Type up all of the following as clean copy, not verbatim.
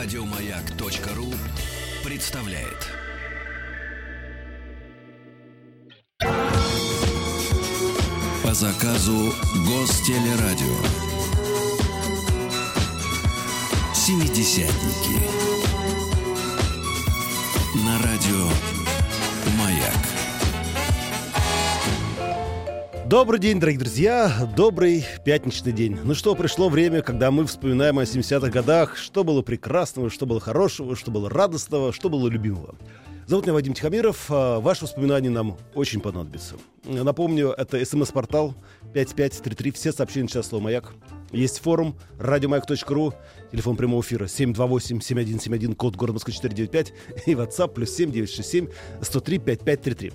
Радиомаяк.ру представляет. По заказу Гостелерадио. Семидесятники. На радио Маяк. Добрый день, дорогие друзья, добрый пятничный день. Ну что, пришло время, когда мы вспоминаем о 70-х годах, что было прекрасного, что было хорошего, что было радостного, что было любимого. Зовут меня Вадим Тихомиров, ваши воспоминания нам очень понадобятся. Напомню, это смс-портал 5533, все сообщения сейчас слово «Маяк». Есть форум radiomayak.ru, телефон прямого эфира 728-7171, код города Москва 495 и WhatsApp плюс 7-967-103-5533.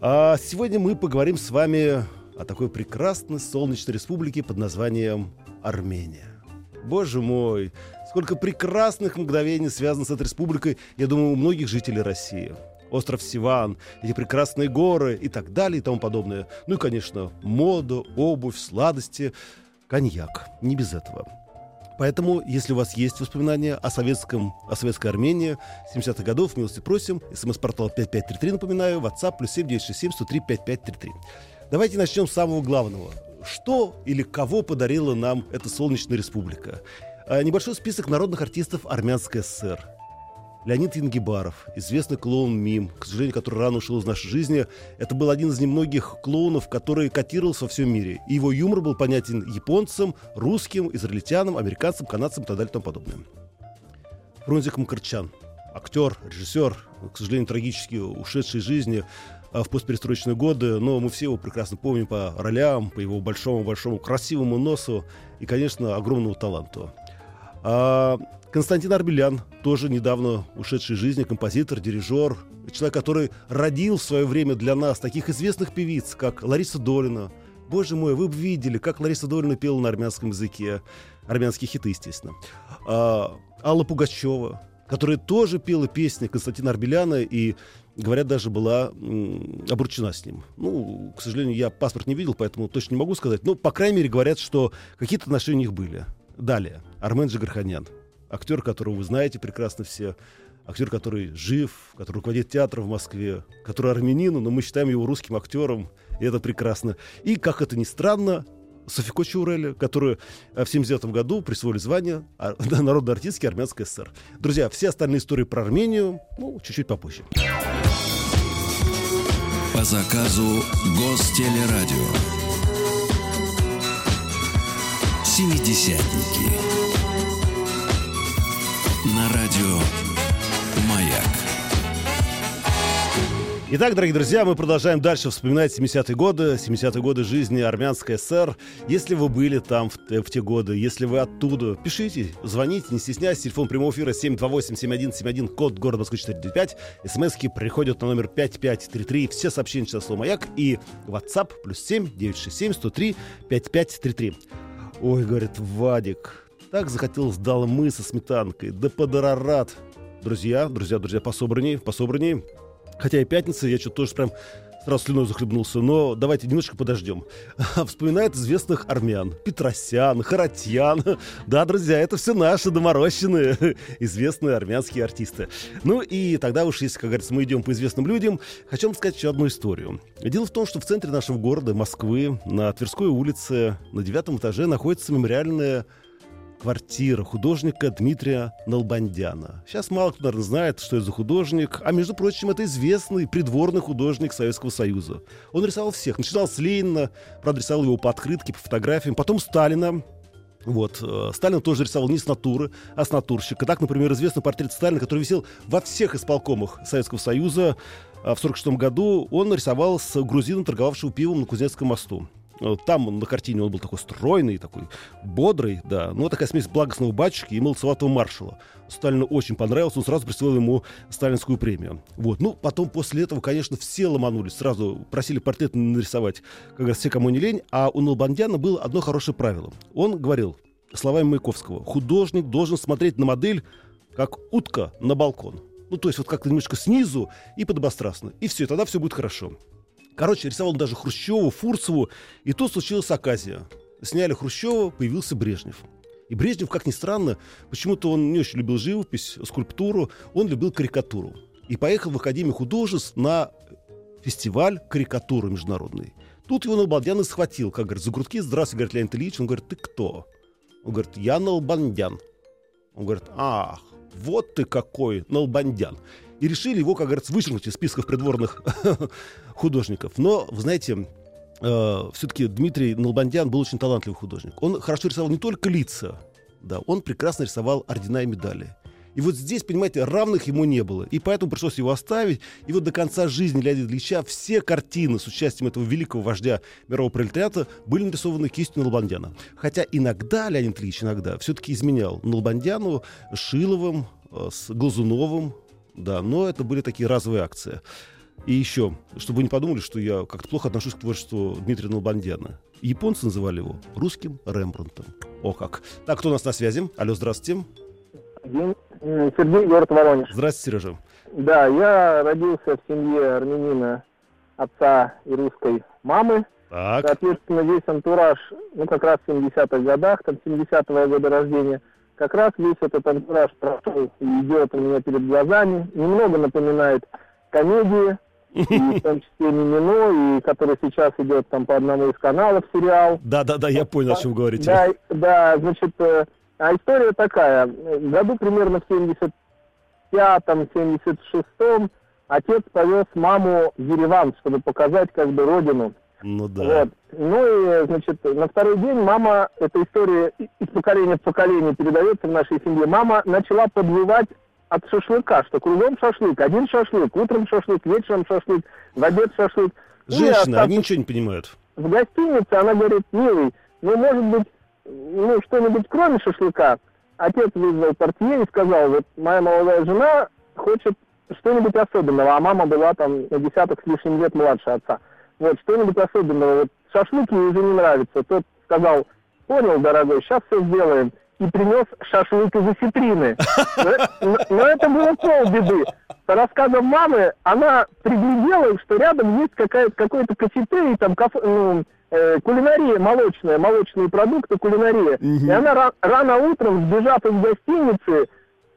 А сегодня мы поговорим с вами о такой прекрасной солнечной республике под названием Армения. Боже мой, сколько прекрасных мгновений связано с этой республикой, я думаю, у многих жителей России. Остров Севан, эти прекрасные горы и так далее и тому подобное. Ну и, конечно, мода, обувь, сладости, коньяк. Не без этого. Поэтому, если у вас есть воспоминания о советской Армении 70-х годов, милости просим. СМС-портал 5533, напоминаю, WhatsApp плюс 7967-103-5533. Давайте начнем с самого главного. Что или кого подарила нам эта солнечная республика? Небольшой список народных артистов Армянской ССР. Леонид Енгибаров, известный клоун Мим, к сожалению, который рано ушел из нашей жизни. Это был один из немногих клоунов, который котировался во всем мире. И его юмор был понятен японцам, русским, израильтянам, американцам, канадцам и так далее и тому подобное. Фрунзик Мкртчян, актер, режиссер, к сожалению, трагически ушедший из жизни в постперестроечные годы, но мы все его прекрасно помним по ролям, по его большому-большому красивому носу и, конечно, огромному таланту. Константин Арбелян, тоже недавно ушедший из жизни, композитор, дирижер, человек, который родил в свое время для нас таких известных певиц, как Лариса Долина. Боже мой, вы бы видели, как Лариса Долина пела на армянском языке, армянские хиты, естественно. Алла Пугачева, которая тоже пела песни Константина Арбеляна и, говорят, даже была обручена с ним. Ну, к сожалению, я паспорт не видел, поэтому точно не могу сказать, но, по крайней мере, говорят, что какие-то отношения у них были. Далее, Армен Джигарханян. Актер, которого вы знаете прекрасно все. Актер, который жив, который руководит театром в Москве. Который армянин, но мы считаем его русским актером. И это прекрасно. И, как это ни странно, Софико Чиурели, которую в 1979 году присвоили звание народной артистки Армянской ССР. Друзья, все остальные истории про Армению чуть-чуть попозже. По заказу Гостелерадио. Семидесятники. На радио «Маяк». Итак, дорогие друзья, мы продолжаем дальше вспоминать 70-е годы жизни Армянской ССР. Если вы были там в те годы, если вы оттуда, пишите, звоните, не стесняйтесь. Телефон прямого эфира 728-7171, код города Москва 495. СМСки приходят на номер 5533. Все сообщения через слово «Маяк» и WhatsApp плюс 7-967-103-5533. Ой, говорит Вадик... Так захотелось долмы со сметанкой, да подорорат. Друзья, пособраннее. Хотя и пятница, я что-то тоже прям сразу слюной захлебнулся, но давайте немножко подождем. Вспоминает известных армян. Петросян, Харатьян. Да, друзья, это все наши доморощенные известные армянские артисты. Ну и тогда уж, если, как говорится, мы идем по известным людям, хочу вам сказать еще одну историю. Дело в том, что в центре нашего города, Москвы, на Тверской улице, на 9 этаже находится мемориальная квартира художника Дмитрия Налбандяна. Сейчас мало кто, наверное, знает, что это за художник. А, между прочим, это известный придворный художник Советского Союза. Он рисовал всех. Начинал с Ленина, правда, рисовал его по открытке, по фотографиям. Потом Сталина. Вот. Сталин тоже рисовал не с натуры, а с натурщика. Так, например, известный портрет Сталина, который висел во всех исполкомах Советского Союза. В 1946 году он рисовал с грузином, торговавшего пивом на Кузнецком мосту. Там на картине он был такой стройный, такой бодрый, да. Ну, такая смесь благостного батюшки и молодцеватого маршала. Сталину очень понравился, он сразу присвоил ему сталинскую премию. Вот. Ну, потом после этого, конечно, все ломанулись. Сразу просили портрет нарисовать, как раз все, кому не лень. А у Налбандяна было одно хорошее правило. Он говорил, словами Маяковского, художник должен смотреть на модель, как утка на балкон. Ну, то есть вот как-то немножко снизу и подобострастно. И все, тогда все будет хорошо. Короче, рисовал даже Хрущеву, Фурцеву, и тут случилась оказия. Сняли Хрущева, появился Брежнев. И Брежнев, как ни странно, почему-то он не очень любил живопись, скульптуру, он любил карикатуру. И поехал в Академию художеств на фестиваль карикатуры международный. Тут его Налбандян и схватил, как говорит, за грудки. Здравствуй, говорит, Леонид Ильич. Он говорит, ты кто? Он говорит, я Налбандян. Он говорит, ах, вот ты какой Налбандян. И решили его, как говорится, вычеркнуть из списков придворных художников. Но, вы знаете, все-таки Дмитрий Налбандян был очень талантливый художник. Он хорошо рисовал не только лица, да, он прекрасно рисовал ордена и медали. И вот здесь, понимаете, равных ему не было. И поэтому пришлось его оставить. И вот до конца жизни Леонида Ильича все картины с участием этого великого вождя мирового пролетариата были нарисованы кистью Налбандяна. Хотя иногда Леонид Ильич все-таки изменял Налбандяну, Шиловым, с Глазуновым. Да, но это были такие разовые акции. И еще, чтобы вы не подумали, что я как-то плохо отношусь к творчеству Дмитрия Налбандяна. Японцы называли его русским Рембрандтом. О как. Так, кто у нас на связи? Алло, здравствуйте. Сергей, город Воронеж. Здравствуйте, Сережа. Да, я родился в семье армянина отца и русской мамы. Так. Соответственно, весь антураж, как раз в 70-х годах, там 70-го года рождения, как раз весь этот антураж прошел и идет у меня перед глазами. Немного напоминает комедии, и в том числе Мимино, и который сейчас идет там по одному из каналов сериал. Да-да-да, я понял, о чем говорите. Да, значит... А история такая. В году примерно в 75-м, 76-м отец повез маму в Ереван, чтобы показать как бы родину. Ну да. Вот. Ну и, значит, на второй день мама, эта история из поколения в поколение передается в нашей семье, мама начала подвывать от шашлыка, что кругом шашлык, один шашлык, утром шашлык, вечером шашлык, в обед шашлык. Женщины, они ничего не понимают. В гостинице она говорит, милый, может быть, что-нибудь кроме шашлыка. Отец вызвал портье и сказал, вот моя молодая жена хочет что-нибудь особенного, а мама была там на 10 с лишним лет младше отца. Вот, что-нибудь особенного. Вот шашлык ей уже не нравится. Тот сказал, понял, дорогой, сейчас все сделаем. И принес шашлык из осетрины. Но это было полбеды. По рассказам мамы, она приглядела, что рядом есть какое-то кафе, там кафе, кулинария молочная, молочные продукты, кулинария. И она рано утром, сбежав из гостиницы,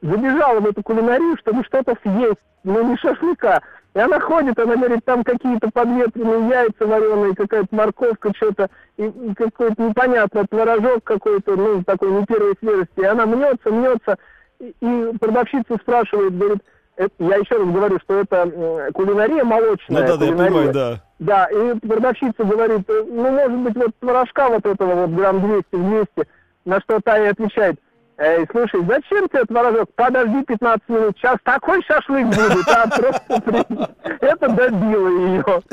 забежала в эту кулинарию, чтобы что-то съесть, но не шашлыка. И она ходит, она говорит, там какие-то подветренные яйца вареные, какая-то морковка, что-то, и какой-то непонятный творожок какой-то, такой не первой свежести. И она мнется, и продавщица спрашивает, говорит, я еще раз говорю, что это кулинария молочная. Да-да-да, я понимаю, да. Да, и продавщица говорит, может быть, творожка этого грамм 200-200, на что та и отвечает, слушай, зачем тебе творожок? Подожди 15 минут, сейчас такой шашлык будет, это добило ее.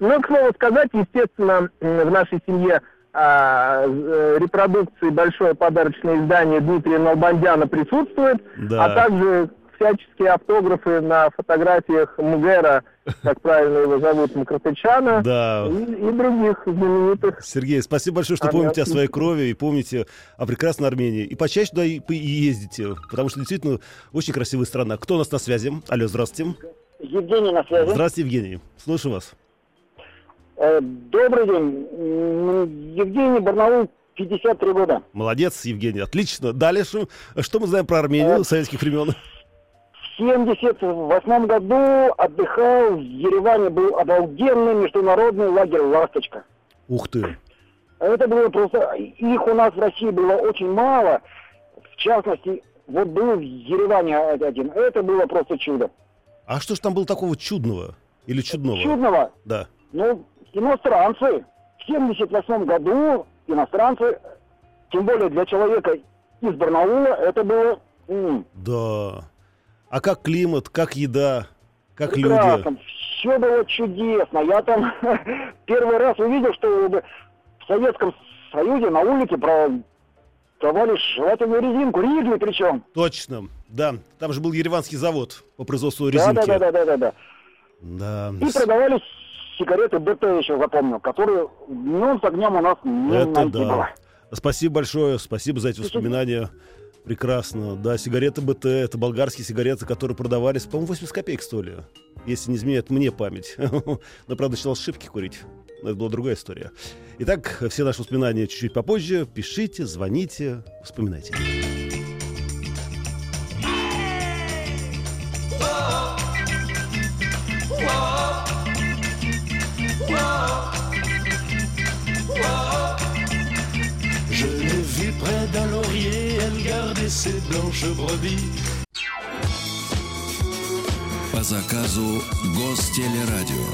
Ну, к слову сказать, естественно, в нашей семье репродукции большое подарочное издание Дмитрия Налбандяна присутствует, а также... всяческие автографы на фотографиях Мугера, как правильно его зовут, Мкртчяна, да. и других знаменитых. Сергей, спасибо большое, что помните о своей крови и помните о прекрасной Армении. И почаще туда и ездите, потому что действительно очень красивая страна. Кто у нас на связи? Алло, здравствуйте. Евгений на связи. Здравствуйте, Евгений. Слушаю вас. Добрый день. Евгений, Барнаул. 53 года. Молодец, Евгений, отлично. Дальше, что мы знаем про Армению советских времен? В 1978 году отдыхал в Ереване, был обалденный международный лагерь «Ласточка». Ух ты! Это было просто... Их у нас в России было очень мало. В частности, вот был в Ереване один. Это было просто чудо. А что ж там было такого чудного? Или чудного? Чудного? Да. Иностранцы в 1978 году... Иностранцы, тем более для человека из Барнаула, это было... Да. А как климат, как еда, как прекрасно. Люди? Все было чудесно. Я там первый раз увидел, что в Советском Союзе на улице продавали жевательную резинку, Ригли причем. Точно, да. Там же был ереванский завод по производству резинки. Да. И продавались... Сигареты БТ еще запомнил, которые днем с огнем у нас не найти было. Спасибо большое, спасибо за эти воспоминания. Прекрасно. Да, сигареты БТ, это болгарские сигареты, которые продавались, по-моему, 80 копеек стоили. Если не изменяет мне память. Но, правда, начинал с шипки курить. Но это была другая история. Итак, все наши воспоминания чуть-чуть попозже. Пишите, звоните, вспоминайте. По заказу Гостелерадио.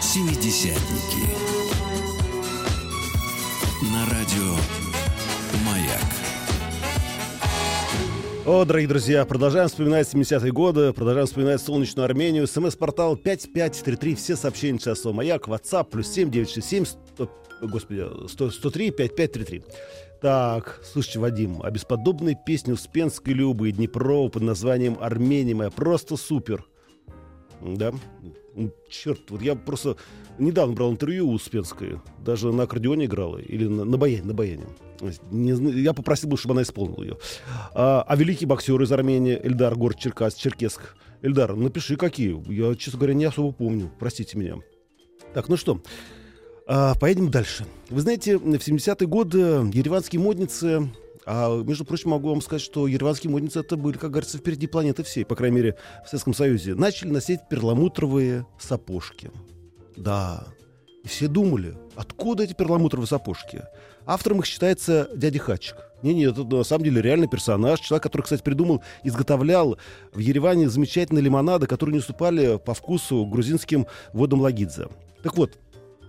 Семидесятники. На радио Маяк. О, дорогие друзья, продолжаем вспоминать 70-е годы, продолжаем вспоминать солнечную Армению. СМС-портал 5533, все сообщения на часу Маяк, WhatsApp, +7 967, 103 5533. Так, слушайте, Вадим, а бесподобной песни Успенской Любы и Днепрова под названием «Армения моя» просто супер. Да? Черт, вот я просто недавно брал интервью у Успенской, даже на аккордеоне играла, или на баяне. Я попросил бы, чтобы она исполнила ее. А великий боксер из Армении Эльдар Горчеркас, Черкесск. Эльдар, напиши, какие. Я, честно говоря, не особо помню, простите меня. Так, ну что, поедем дальше. Вы знаете, в 70-е годы ереванские модницы... А, между прочим, могу вам сказать, что ереванские модницы это были, как говорится, впереди планеты всей, по крайней мере, в Советском Союзе. Начали носить перламутровые сапожки. Да. И все думали, откуда эти перламутровые сапожки? Автором их считается дядя Хачик. Не-не, это на самом деле реальный персонаж. Человек, который, кстати, придумал, изготовлял в Ереване замечательные лимонады, которые не уступали по вкусу грузинским водам Лагидзе. Так вот,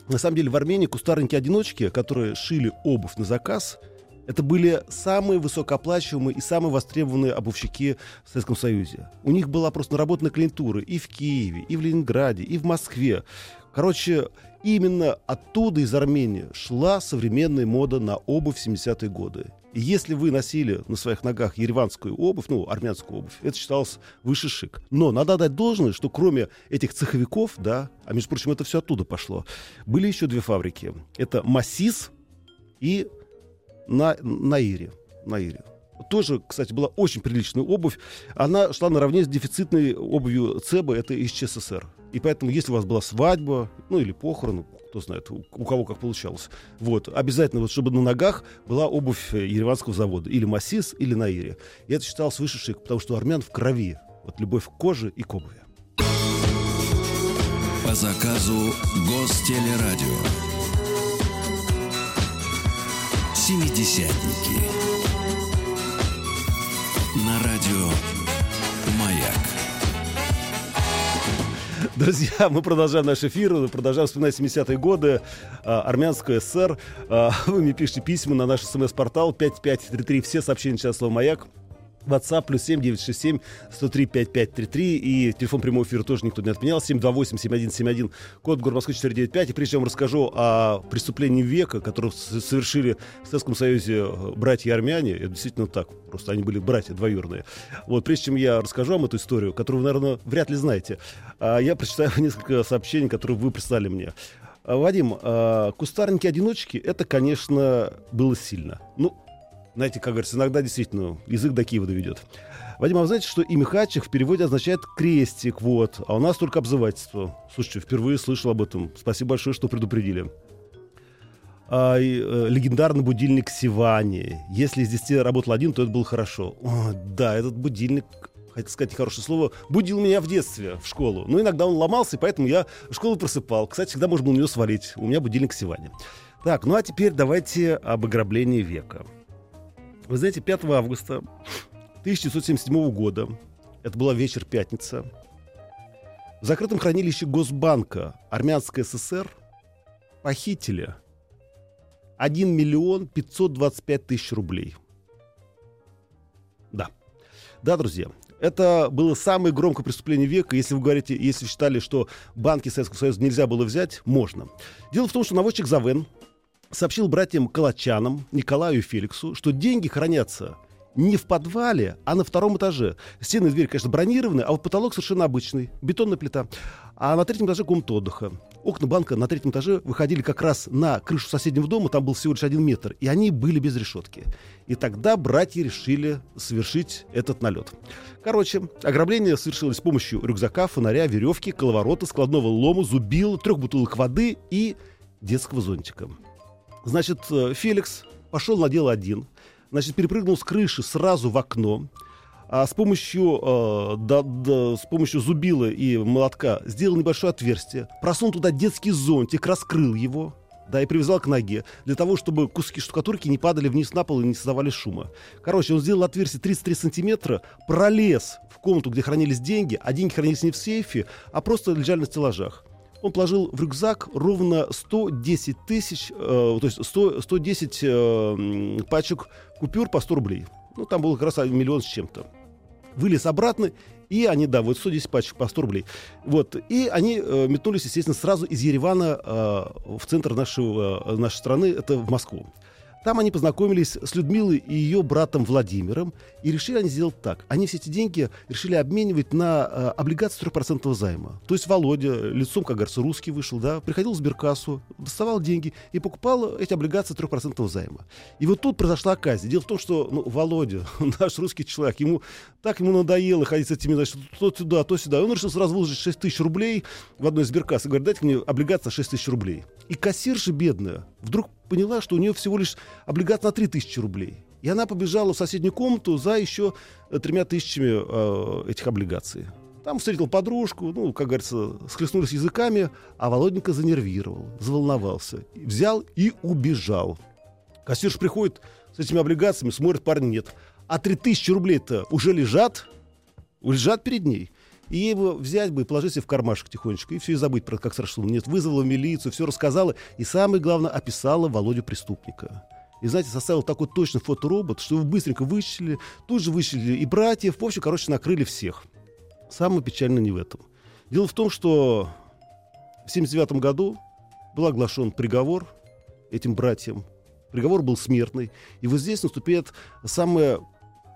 на самом деле в Армении кустарники-одиночки, которые шили обувь на заказ... Это были самые высокооплачиваемые и самые востребованные обувщики в Советском Союзе. У них была просто наработанная клиентура и в Киеве, и в Ленинграде, и в Москве. Короче, именно оттуда, из Армении, шла современная мода на обувь в 70-е годы. И если вы носили на своих ногах ереванскую обувь, ну, армянскую обувь, это считалось выше шик. Но надо отдать должное, что кроме этих цеховиков, да, а между прочим, это все оттуда пошло, были еще две фабрики. Это Масис и... Наири. Тоже, кстати, была очень приличная обувь. Она шла наравне с дефицитной обувью Цеба, это из ЧССР. И поэтому, если у вас была свадьба, ну или похороны, кто знает, у кого как получалось, вот, обязательно, вот, чтобы на ногах была обувь ереванского завода. Или Масис, или Наири. И это считалось выше шик, потому что у армян в крови. Вот любовь к коже и к обуви. По заказу Гостелерадио. Семидесятники. На радио Маяк. Друзья, мы продолжаем наш эфир, продолжаем вспоминать 70-е годы, Армянская ССР. Вы мне пишите письма на наш смс-портал 5533. Все сообщения сейчас слово «Маяк». WhatsApp +7 967 103 5533. И телефон прямого эфира тоже никто не отменял. 728-7171, код город Москвы 495. И прежде чем расскажу о преступлении века, которое совершили в Советском Союзе братья-армяне, это действительно так, просто они были братья двоюродные. Вот, прежде чем я расскажу вам эту историю, которую вы, наверное, вряд ли знаете, я прочитаю несколько сообщений, которые вы прислали мне. Вадим, кустарники-одиночки, это, конечно, было сильно. Ну, знаете, как говорится, иногда действительно язык до Киева доведет. Вадим, а вы знаете, что имя Хачик в переводе означает крестик, вот, а у нас только обзывательство. Слушайте, впервые слышал об этом. Спасибо большое, что предупредили. Легендарный будильник Севани. Если из 10 работал один, то это было хорошо. О, да, этот будильник, хотел сказать нехорошее слово, будил меня в детстве в школу. Но иногда он ломался, и поэтому я в школу просыпал. Кстати, всегда можно было на него свалить. У меня будильник Севани. Так, ну а теперь давайте об ограблении века. Вы знаете, 5 августа 1977 года, это была вечер пятница, в закрытом хранилище Госбанка Армянской ССР похитили 1 525 000 рублей. Да. Да, друзья, это было самое громкое преступление века. Если вы говорите, если считали, что банки Советского Союза нельзя было взять, можно. Дело в том, что наводчик Завен сообщил братьям Калачанам, Николаю и Феликсу, что деньги хранятся не в подвале, а на втором этаже. Стены и дверь, конечно, бронированы, а вот потолок совершенно обычный, бетонная плита. А на третьем этаже комната отдыха. Окна банка на третьем этаже выходили как раз на крышу соседнего дома, там был всего лишь 1 метр, и они были без решетки. И тогда братья решили совершить этот налет. Короче, ограбление совершилось с помощью рюкзака, фонаря, веревки, коловорота, складного лома, зубила, 3 бутылок воды и детского зонтика. Значит, Феликс пошел на дело один. Значит, перепрыгнул с крыши сразу в окно. А с помощью зубила и молотка сделал небольшое отверстие. Просунул туда детский зонтик, раскрыл его, да, и привязал к ноге. Для того, чтобы куски штукатурки не падали вниз на пол и не создавали шума. Короче, он сделал отверстие 33 сантиметра, пролез в комнату, где хранились деньги. А деньги хранились не в сейфе, а просто лежали на стеллажах. Он положил в рюкзак ровно 110 пачек купюр по 100 рублей. Ну, там было как раз 1 миллион с чем-то. Вылез обратно, и они, да, вот 110 пачек по 100 рублей. Вот, и они метнулись, естественно, сразу из Еревана в центр нашей страны, это в Москву. Там они познакомились с Людмилой и ее братом Владимиром. И решили они сделать так. Они все эти деньги решили обменивать на облигации 3% займа. То есть Володя лицом, как говорится, русский вышел, да, приходил в сберкассу, доставал деньги и покупал эти облигации 3% займа. И вот тут произошла оказия. Дело в том, что Володя, наш русский человек, ему надоело ходить с этими, значит, то туда, то сюда. И он решил сразу выложить 6 тысяч рублей в одной сберкассы. Говорит, дайте мне облигации 6 тысяч рублей. И кассирша бедная вдруг поняла, что у нее всего лишь облигация на 3000 рублей. И она побежала в соседнюю комнату за еще 3000 этих облигаций. Там встретил подружку, ну, как говорится, схлестнулись языками, а Володенька занервировал, заволновался. Взял и убежал. Кассирша приходит с этими облигациями, смотрит, парня нет. А 3000 рублей-то уже лежат перед ней. И ей его взять бы и положить себе в кармашек тихонечко. И все, и забыть про это, как страшно. Нет, вызвала милицию, все рассказала. И самое главное, описала Володю преступника. И, знаете, составил такой точный фоторобот, что его быстренько вычислили. Тут же вычислили и братьев. В общем, короче, накрыли всех. Самое печальное не в этом. Дело в том, что в 1979 году был оглашен приговор этим братьям. Приговор был смертный. И вот здесь наступает самая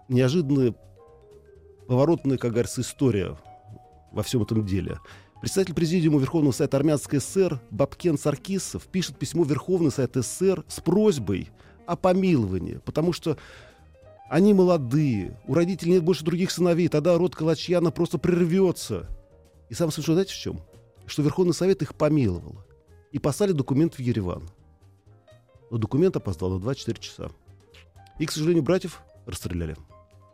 неожиданная, поворотная, как говорится, история во всем этом деле. Председатель Президиума Верховного Совета Армянской ССР Бабкен Саркисов пишет письмо в Верховный Совет ССР с просьбой о помиловании, потому что они молодые, у родителей нет больше других сыновей, тогда род Калачьяна просто прервется. И самое смешное, знаете, в чем? Что Верховный Совет их помиловал и послали документ в Ереван. Но документ опоздал на 24 часа. И, к сожалению, братьев расстреляли.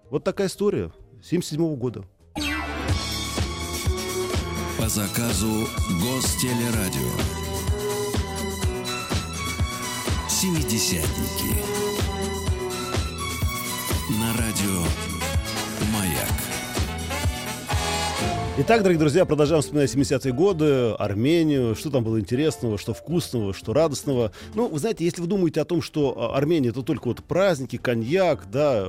Вот такая история 1977 года. По заказу Гостелерадио. Семидесятники. На радио Маяк. Итак, дорогие друзья, продолжаем вспоминать 70-е годы, Армению, что там было интересного, что вкусного, что радостного. Ну, вы знаете, если вы думаете о том, что Армения — это только вот праздники, коньяк, да,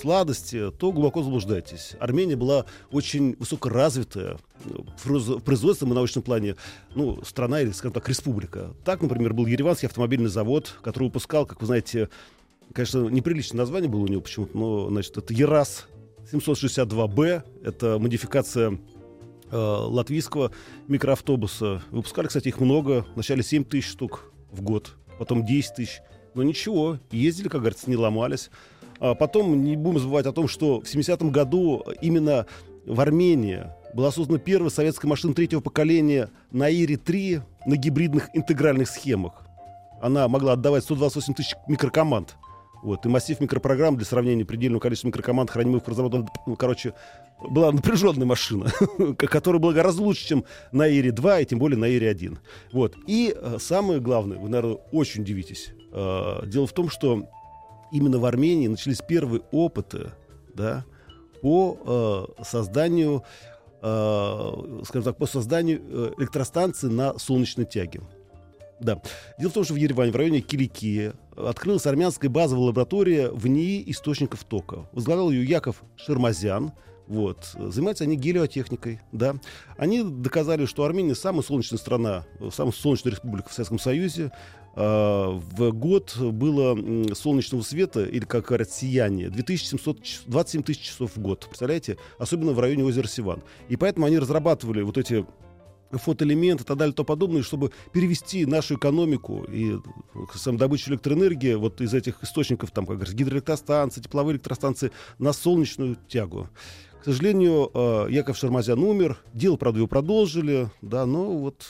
сладости, то глубоко заблуждаетесь. Армения была очень высокоразвитая в производственном и научном плане, ну, страна или, скажем так, республика. Так, например, был Ереванский автомобильный завод, который выпускал, как вы знаете, конечно, неприличное название было у него почему-то, но, значит, это ЕРАЗ-762Б, это модификация латвийского микроавтобуса. Выпускали, кстати, их много. Вначале 7 тысяч штук в год, потом 10 тысяч. Но ничего, ездили, как говорится, не ломались. А потом не будем забывать о том, что в 70-м году именно в Армении была создана первая советская машина третьего поколения Наири-3 на гибридных интегральных схемах. Она могла отдавать 128 тысяч микрокоманд. Вот. И массив микропрограмм для сравнения предельного количества микрокоманд, хранимых в разработке, короче, была напряженная машина, которая была гораздо лучше, чем Наири-2 и тем более Наири-1. Вот. И самое главное, вы, наверное, очень удивитесь. Дело в том, что именно в Армении начались первые опыты, да, по созданию, скажем так, по созданию электростанции на солнечной тяге. Да. Дело в том, что в Ереване, в районе Киликии, открылась армянская базовая лаборатория в НИИ источников тока. Возглавлял ее Яков Шермазян. Вот. Занимаются они гелиотехникой. Да. Они доказали, что Армения — самая солнечная страна, самая солнечная республика в Советском Союзе. в год было солнечного света, или как говорят, сияние, 27 тысяч часов в год, представляете? Особенно в районе озера Севан. И поэтому они разрабатывали вот эти фотоэлементы и так далее, и тому подобное, чтобы перевести нашу экономику и самодобычу электроэнергии вот из этих источников, там, как говорится, гидроэлектростанции, тепловые электростанции, на солнечную тягу. К сожалению, Яков Шермазян умер, дело, правда, его продолжили, да, но вот,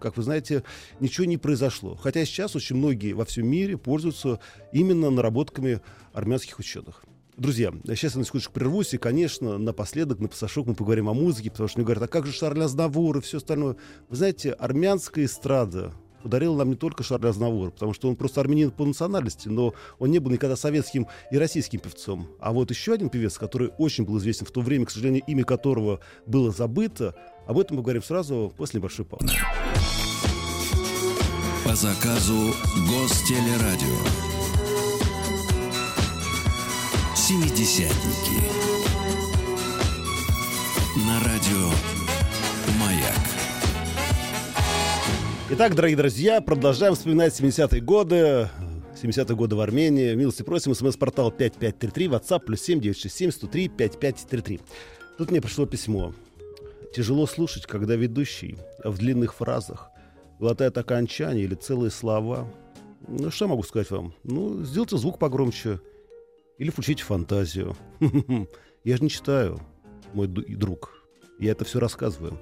как вы знаете, ничего не произошло. Хотя сейчас очень многие во всем мире пользуются именно наработками армянских ученых. Друзья, сейчас я на секундочку прервусь, и, конечно, напоследок, на пасашок мы поговорим о музыке, потому что мне говорят, а как же Шарль Азнавур и все остальное? Вы знаете, армянская эстрада подарила нам не только Шарль Азнавур, потому что он просто армянин по национальности, но он не был никогда советским и российским певцом. А вот еще один певец, который очень был известен в то время, к сожалению, имя которого было забыто, об этом поговорим сразу после небольшой паузы. По заказу Гостелерадио. Семидесятники. На радио «Маяк». Итак, дорогие друзья, продолжаем вспоминать 70-е годы. 70-е годы в Армении. Милости просим. СМС-портал 5533. WhatsApp +7 967 103 5533. Тут мне пришло письмо. Тяжело слушать, когда ведущий в длинных фразах глотает окончания или целые слова. Ну, что я могу сказать вам? Ну, сделайте звук погромче. Или включите фантазию. Я же не читаю, мой друг. Я это все рассказываю.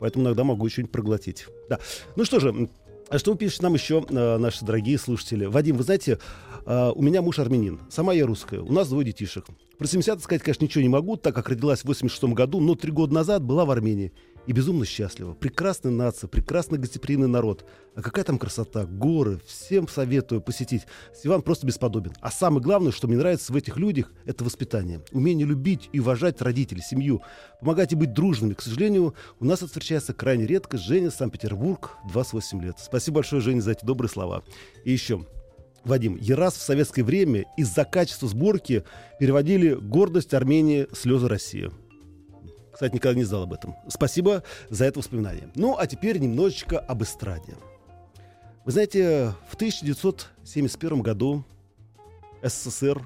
Поэтому иногда могу что-нибудь проглотить. Да. Ну что же, что пишут нам еще наши дорогие слушатели? Вадим, вы знаете, у меня муж армянин, сама я русская, у нас двое детишек. Про 70-е сказать, конечно, ничего не могу, так как родилась в 86-м году, но 3 года назад была в Армении и безумно счастлива. Прекрасная нация, прекрасный гостеприимный народ. А какая там красота, горы, всем советую посетить. Севан просто бесподобен. А самое главное, что мне нравится в этих людях, это воспитание. Умение любить и уважать родителей, семью. Помогать и быть дружными. К сожалению, у нас это встречается крайне редко. Женя, Санкт-Петербург, 28 лет. Спасибо большое, Женя, за эти добрые слова. И еще... Вадим, ЕРАЗ в советское время из-за качества сборки переводили «Гордость Армении, слезы России». Кстати, никогда не знал об этом. Спасибо за это воспоминание. Ну, а теперь немножечко об эстраде. Вы знаете, в 1971 году СССР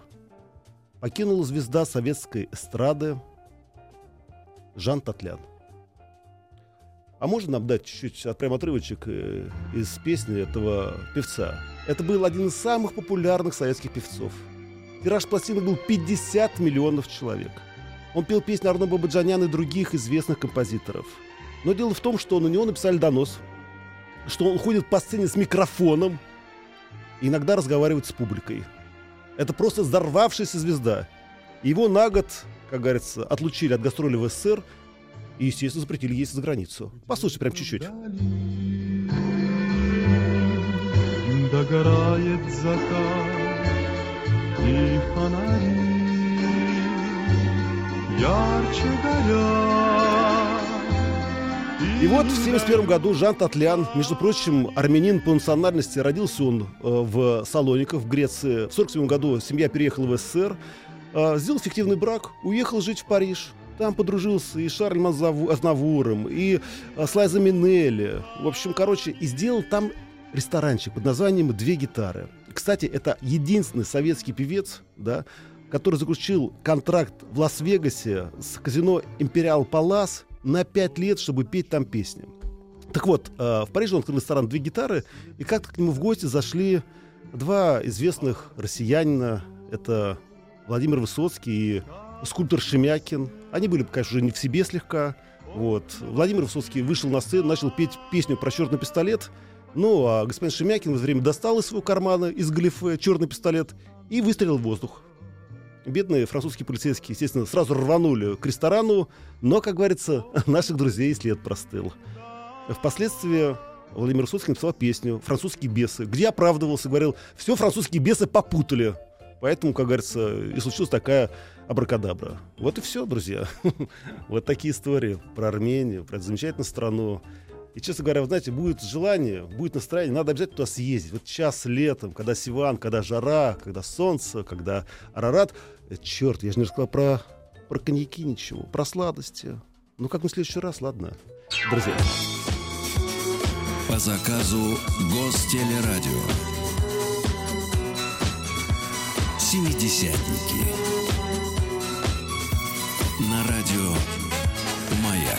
покинула звезда советской эстрады Жан Татлян. А можно нам дать чуть-чуть прям отрывочек из песни этого певца? Это был один из самых популярных советских певцов. Тираж пластины был 50 миллионов человек. Он пел песни Арно Бабаджаняна и других известных композиторов. Но дело в том, что на него написали донос, что он ходит по сцене с микрофоном и иногда разговаривает с публикой. Это просто взорвавшаяся звезда. Его на год, как говорится, отлучили от гастролей в СССР и, естественно, запретили ездить за границу. Послушайте прям чуть-чуть. Догорает закат и фонари ярче горят. И вот в 1971 году Жан Татлян, между прочим, армянин по национальности, родился он в Салониках, в Греции. В 1947 году семья переехала в СССР, сделал фиктивный брак, уехал жить в Париж. Там подружился и с Шарлем Азнавуром, и с Лайзой Минелли. В общем, короче, и сделал там ресторанчик под названием «Две гитары». Кстати, это единственный советский певец, да, который заключил контракт в Лас-Вегасе с казино «Империал Палас» на 5 лет, чтобы петь там песни. Так вот, в Париже он открыл ресторан «Две гитары», и как-то к нему в гости зашли два известных россиянина. Это Владимир Высоцкий и скульптор Шемякин. Они были, конечно, уже не в себе слегка. Вот. Владимир Высоцкий вышел на сцену, начал петь песню про черный пистолет. Ну, а господин Шемякин в это время достал из своего кармана, из галифе, черный пистолет и выстрелил в воздух. Бедные французские полицейские, естественно, сразу рванули к ресторану, но, как говорится, наших друзей след простыл. Впоследствии Владимир Высоцкий написал песню «Французские бесы», где оправдывался, говорил, все французские бесы попутали. Поэтому, как говорится, и случилась такая абракадабра. Вот и все, друзья. Вот такие истории про Армению, про эту замечательную страну. И, честно говоря, вы знаете, будет желание, будет настроение, надо обязательно туда съездить. Вот сейчас летом, когда Севан, когда жара, когда солнце, когда Арарат. Черт, я же не рассказал про коньяки ничего, про сладости. Ну, как мы в следующий раз, ладно, друзья. по заказу Гостелерадио. «Семидесятники» на радио «Маяк».